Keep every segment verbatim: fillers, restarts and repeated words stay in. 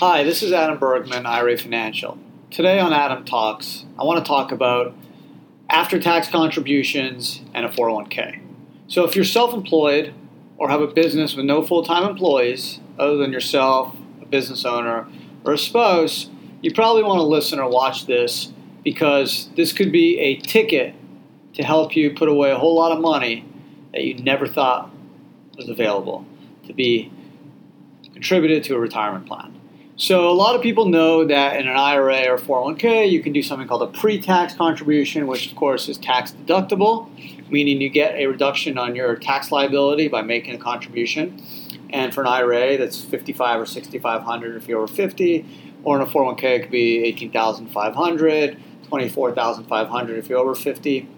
Hi, this is Adam Bergman, I R A Financial. Today on Adam Talks, I want to talk about after-tax contributions and a four oh one k. So if you're self-employed or have a business with no full-time employees other than yourself, a business owner, or a spouse, you probably want to listen or watch this because this could be a ticket to help you put away a whole lot of money that you never thought was available to be contributed to a retirement plan. So a lot of people know that in an I R A or four oh one k, you can do something called a pre-tax contribution, which of course is tax deductible, meaning you get a reduction on your tax liability by making a contribution. And for an I R A, that's fifty-five or sixty-five hundred if you're over fifty, or in a four oh one k, it could be eighteen thousand five hundred, twenty-four thousand five hundred if you're over fifty.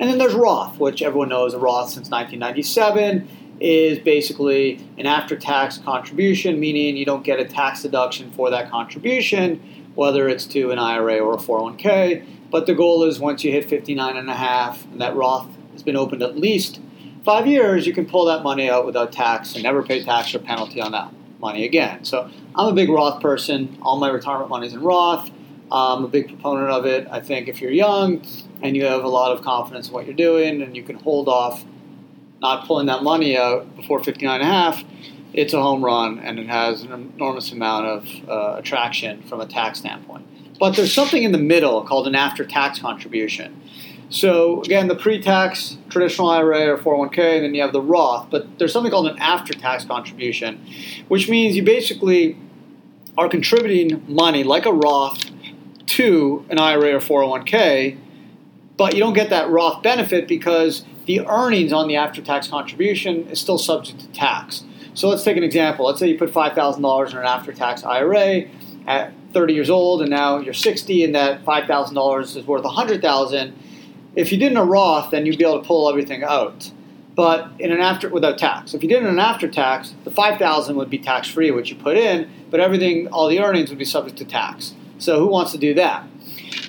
And then there's Roth, which everyone knows a Roth since nineteen ninety-seven. Is basically an after-tax contribution, meaning you don't get a tax deduction for that contribution, whether it's to an I R A or a four oh one k. But the goal is once you hit fifty-nine and a half, and that Roth has been opened at least five years, you can pull that money out without tax and never pay tax or penalty on that money again. So I'm a big Roth person. All my retirement money is in Roth. I'm a big proponent of it. I think if you're young and you have a lot of confidence in what you're doing and you can hold off not pulling that money out before fifty-nine and a half, it's a home run, and it has an enormous amount of uh, attraction from a tax standpoint. But there's something in the middle called an after-tax contribution. So again, the pre-tax traditional I R A or four oh one k, and then you have the Roth, but there's something called an after-tax contribution, which means you basically are contributing money like a Roth to an I R A or four oh one k, but you don't get that Roth benefit because the earnings on the after-tax contribution is still subject to tax. So let's take an example. Let's say you put five thousand dollars in an after-tax I R A at thirty years old, and now you're sixty, and that five thousand dollars is worth one hundred thousand dollars. If you did in a Roth, then you'd be able to pull everything out, but in an after without tax. If you did in an after-tax, the five thousand dollars would be tax-free, which you put in, but everything, all the earnings would be subject to tax. So who wants to do that?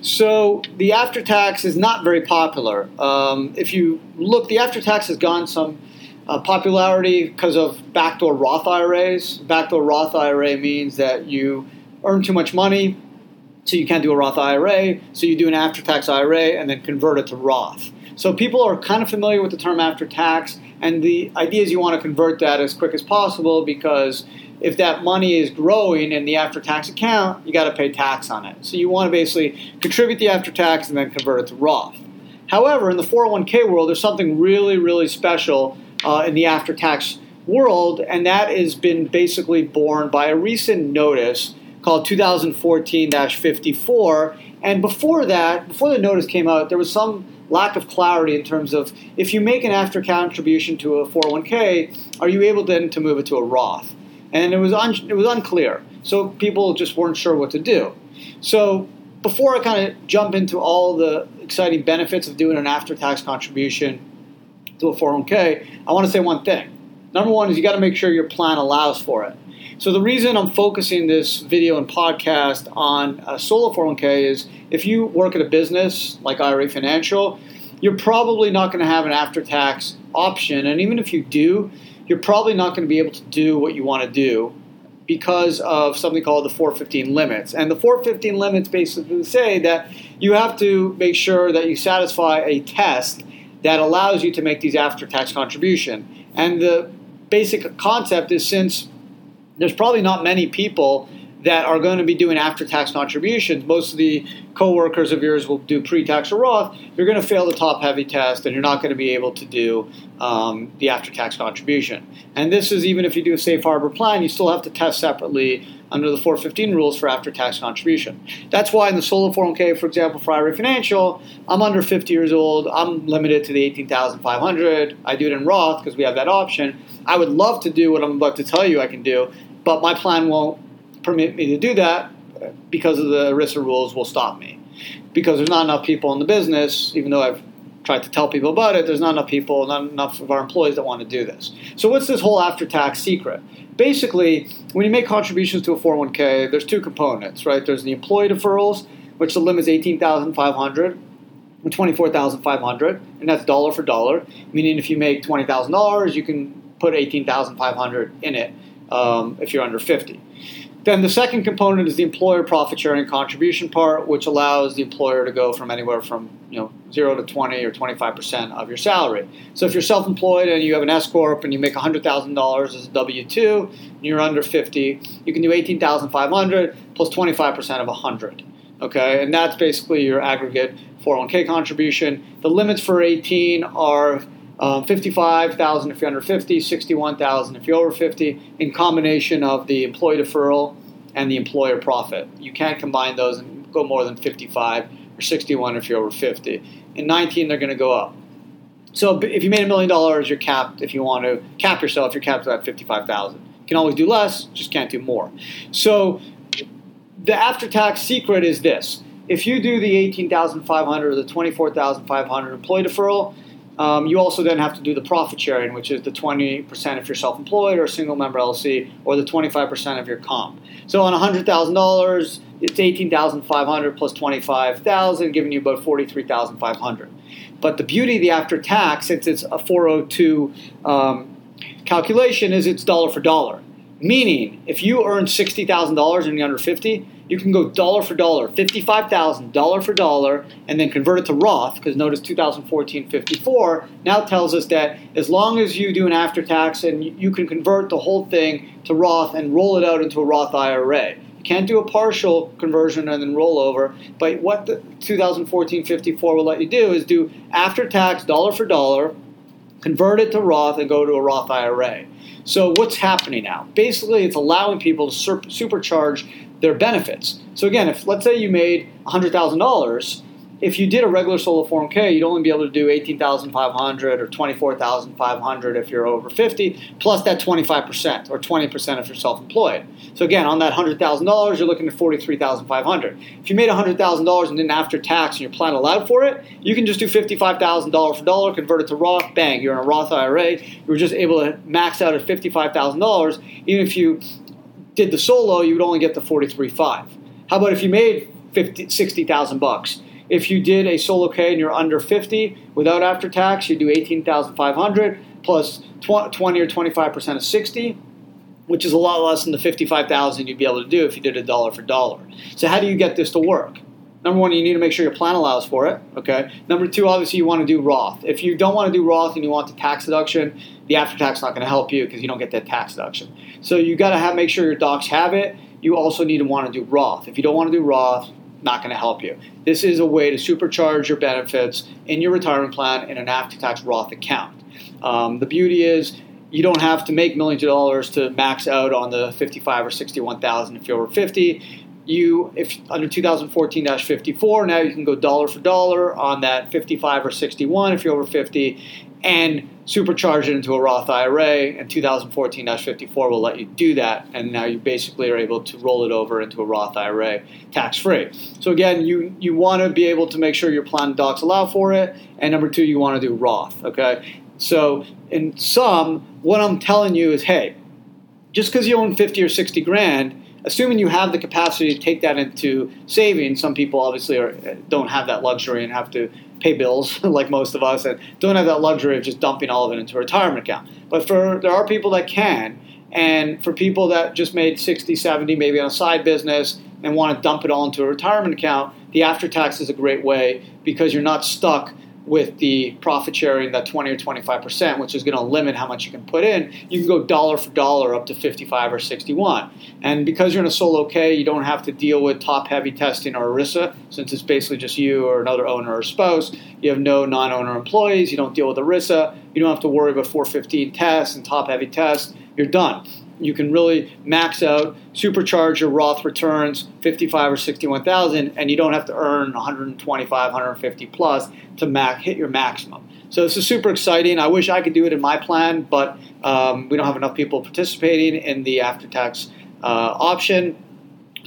So the after-tax is not very popular. Um, if you look, the after-tax has gone some uh, popularity because of backdoor Roth I R As. Backdoor Roth I R A means that you earn too much money, so you can't do a Roth I R A, so you do an after-tax I R A and then convert it to Roth. So people are kind of familiar with the term after-tax, and the idea is you want to convert that as quick as possible because if that money is growing in the after-tax account, you got to pay tax on it. So you want to basically contribute the after-tax and then convert it to Roth. However, in the four oh one k world, there's something really, really special uh, in the after-tax world, and that has been basically borne by a recent notice called two thousand fourteen dash fifty-four. And before that, before the notice came out, there was some lack of clarity in terms of if you make an after-contribution to a four oh one k, are you able then to move it to a Roth? And it was un- it was unclear. So people just weren't sure what to do. So before I kind of jump into all the exciting benefits of doing an after-tax contribution to a four oh one k, I want to say one thing. Number one is you got to make sure your plan allows for it. So the reason I'm focusing this video and podcast on a solo four oh one k is if you work at a business like I R A Financial, you're probably not going to have an after-tax option. And even if you do, you're probably not going to be able to do what you want to do because of something called the four fifteen limits. And the four fifteen limits basically say that you have to make sure that you satisfy a test that allows you to make these after-tax contribution. And the basic concept is since there's probably not many people that are going to be doing after-tax contributions, most of the coworkers of yours will do pre-tax or Roth, you're going to fail the top-heavy test, and you're not going to be able to do um, the after-tax contribution. And this is even if you do a safe harbor plan, you still have to test separately under the four fifteen rules for after-tax contribution. That's why in the solo four oh one k, for example, for I R A Financial, I'm under fifty years old, I'm limited to the eighteen thousand five hundred dollars. I do it in Roth because we have that option. I would love to do what I'm about to tell you I can do, but my plan won't permit me to do that because of the ERISA rules will stop me. Because there's not enough people in the business, even though I've tried to tell people about it, there's not enough people, not enough of our employees that want to do this. So what's this whole after-tax secret? Basically, when you make contributions to a four oh one k, there's two components, right? There's the employee deferrals, which the limit is eighteen thousand five hundred dollars and twenty-four thousand five hundred dollars, and that's dollar for dollar, meaning if you make twenty thousand dollars, you can put eighteen thousand five hundred dollars in it um, if you're under fifty. Then the second component is the employer profit sharing contribution part, which allows the employer to go from anywhere from, you know, zero to twenty or twenty-five percent of your salary. So if you're self-employed and you have an S-Corp and you make one hundred thousand dollars as a W two and you're under fifty, you can do eighteen thousand five hundred dollars plus twenty-five percent of one hundred. Okay, and that's basically your aggregate four oh one k contribution. The limits for eighteen are Um, fifty-five thousand dollars if you're under fifty, sixty-one thousand dollars if you're over fifty, in combination of the employee deferral and the employer profit. You can't combine those and go more than fifty-five or sixty-one if you're over fifty. In nineteen, they're going to go up. So if you made a million dollars, you're capped. If you want to cap yourself, you're capped at fifty-five thousand dollars. You can always do less, just can't do more. So the after-tax secret is this. If you do the eighteen thousand five hundred dollars or the twenty-four thousand five hundred dollars employee deferral, Um, you also then have to do the profit sharing, which is the twenty percent if you're self-employed or a single-member L L C, or the twenty-five percent of your comp. So on one hundred thousand dollars, it's eighteen thousand five hundred dollars plus twenty-five thousand dollars, giving you about forty-three thousand five hundred dollars. But the beauty of the after-tax, since it's a four oh two um, calculation, is it's dollar for dollar. Meaning, if you earn sixty thousand dollars and you're under fifty, you can go dollar for dollar, fifty-five thousand dollars dollar for dollar, and then convert it to Roth, because notice two thousand fourteen fifty-four now tells us that as long as you do an after-tax, and you can convert the whole thing to Roth and roll it out into a Roth I R A. You can't do a partial conversion and then roll over, but what the two thousand fourteen fifty-four will let you do is do after-tax dollar for dollar, convert it to Roth, and go to a Roth I R A. So what's happening now? Basically, it's allowing people to sur- supercharge their benefits. So again, if let's say you made one hundred thousand dollars, if you did a regular solo four oh one k, you'd only be able to do eighteen thousand five hundred dollars or twenty-four thousand five hundred dollars if you're over fifty, plus that twenty-five percent or twenty percent if you're self-employed. So again, on that one hundred thousand dollars, you're looking at forty-three thousand five hundred dollars. If you made one hundred thousand dollars and didn't after tax and your plan allowed for it, you can just do fifty-five thousand dollars for dollar, convert it to Roth, bang, you're in a Roth I R A. You were just able to max out at fifty-five thousand dollars. Even if you did the solo, you would only get the forty-three thousand five hundred dollars. How about if you made sixty thousand bucks? If you did a solo K and you're under fifty without after tax, you do eighteen thousand five hundred dollars plus twenty or twenty-five percent of sixty, which is a lot less than the fifty-five thousand dollars you'd be able to do if you did a dollar for dollar. So how do you get this to work? Number one, you need to make sure your plan allows for it. Okay. Number two, obviously, you want to do Roth. If you don't want to do Roth and you want the tax deduction, the after tax is not going to help you because you don't get that tax deduction. So you got to have make sure your docs have it. You also need to want to do Roth. If you don't want to do Roth, not going to help you. This is a way to supercharge your benefits in your retirement plan in an after-tax Roth account. Um, the beauty is you don't have to make millions of dollars to max out on the fifty-five or sixty-one thousand if you're over fifty. You, if under two thousand fourteen fifty-four, now you can go dollar for dollar on that fifty-five or sixty-one if you're over fifty, and supercharge it into a Roth I R A, and two thousand fourteen fifty-four will let you do that, and now you basically are able to roll it over into a Roth I R A tax-free. So again, you, you want to be able to make sure your plan docs allow for it, and number two, you want to do Roth, okay? So in sum, what I'm telling you is, hey, just because you own fifty or sixty grand, assuming you have the capacity to take that into savings, some people obviously are, don't have that luxury and have to pay bills like most of us and don't have that luxury of just dumping all of it into a retirement account. But for there are people that can, and for people that just made sixty, seventy, maybe on a side business and want to dump it all into a retirement account, the after-tax is a great way because you're not stuck with the profit sharing, that twenty or twenty-five percent, which is going to limit how much you can put in. You can go dollar for dollar up to fifty-five or sixty-one. And because you're in a solo K, you don't have to deal with top-heavy testing or ERISA, since it's basically just you or another owner or spouse. You have no non-owner employees. You don't deal with ERISA. You don't have to worry about four fifteen tests and top-heavy tests. You're done. You can really max out, supercharge your Roth returns, fifty-five or sixty-one thousand, and you don't have to earn one hundred twenty-five, one hundred fifty plus to max, hit your maximum. So this is super exciting. I wish I could do it in my plan, but um, we don't have enough people participating in the after-tax uh, option.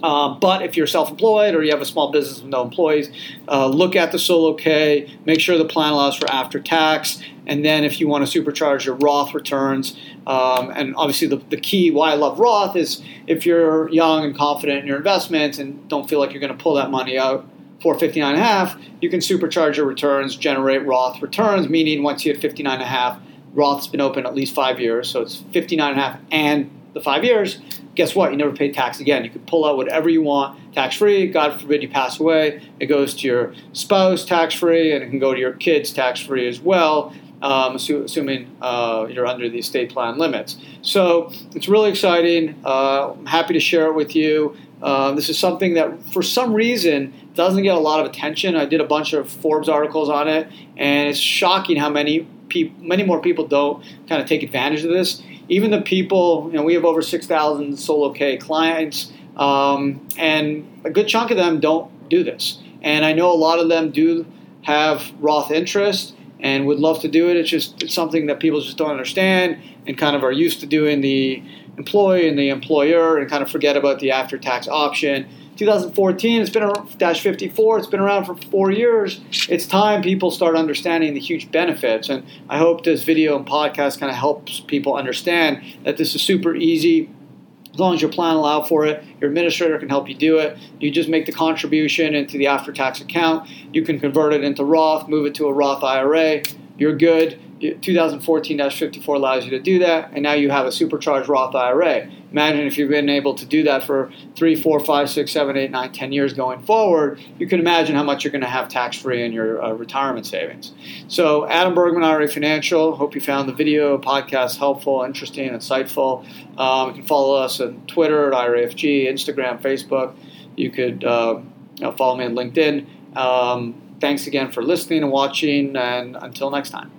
Uh, but if you're self-employed or you have a small business with no employees, uh, look at the solo K, make sure the plan allows for after-tax, and then if you want to supercharge your Roth returns, um, and obviously the, the key why I love Roth is if you're young and confident in your investments and don't feel like you're going to pull that money out for fifty-nine and a half, you can supercharge your returns, generate Roth returns, meaning once you hit fifty-nine and a half, Roth's been open at least five years, so it's fifty-nine and a half and the five years. guess what? You never pay tax again. You can pull out whatever you want tax-free. God forbid you pass away. It goes to your spouse tax-free, and it can go to your kids tax-free as well, um, assuming uh, you're under the estate plan limits. So it's really exciting. Uh, I'm happy to share it with you. Uh, this is something that, for some reason, doesn't get a lot of attention. I did a bunch of Forbes articles on it, and it's shocking how many people, many more people don't kind of take advantage of this. Even the people, you know, we have over six thousand Solo K clients, um, and a good chunk of them don't do this. And I know a lot of them do have Roth interest and would love to do it. It's just it's something that people just don't understand and kind of are used to doing the employee and the employer and kind of forget about the after-tax option. twenty fourteen, it's been around, dash fifty-four, it's been around for four years. It's time people start understanding the huge benefits. And I hope this video and podcast kind of helps people understand that this is super easy. As long as your plan allows for it, your administrator can help you do it. You just make the contribution into the after-tax account. You can convert it into Roth, move it to a Roth I R A. You're good. twenty fourteen dash fifty-four allows you to do that, and now you have a supercharged Roth I R A. Imagine if you've been able to do that for three, four, five, six, seven, eight, nine, ten years going forward. You can imagine how much you're going to have tax-free in your uh, retirement savings. So Adam Bergman, I R A Financial. Hope you found the video podcast helpful, interesting, insightful. Um, you can follow us on Twitter at I R A F G, Instagram, Facebook. You could uh, you know, follow me on LinkedIn. Um, thanks again for listening and watching, and until next time.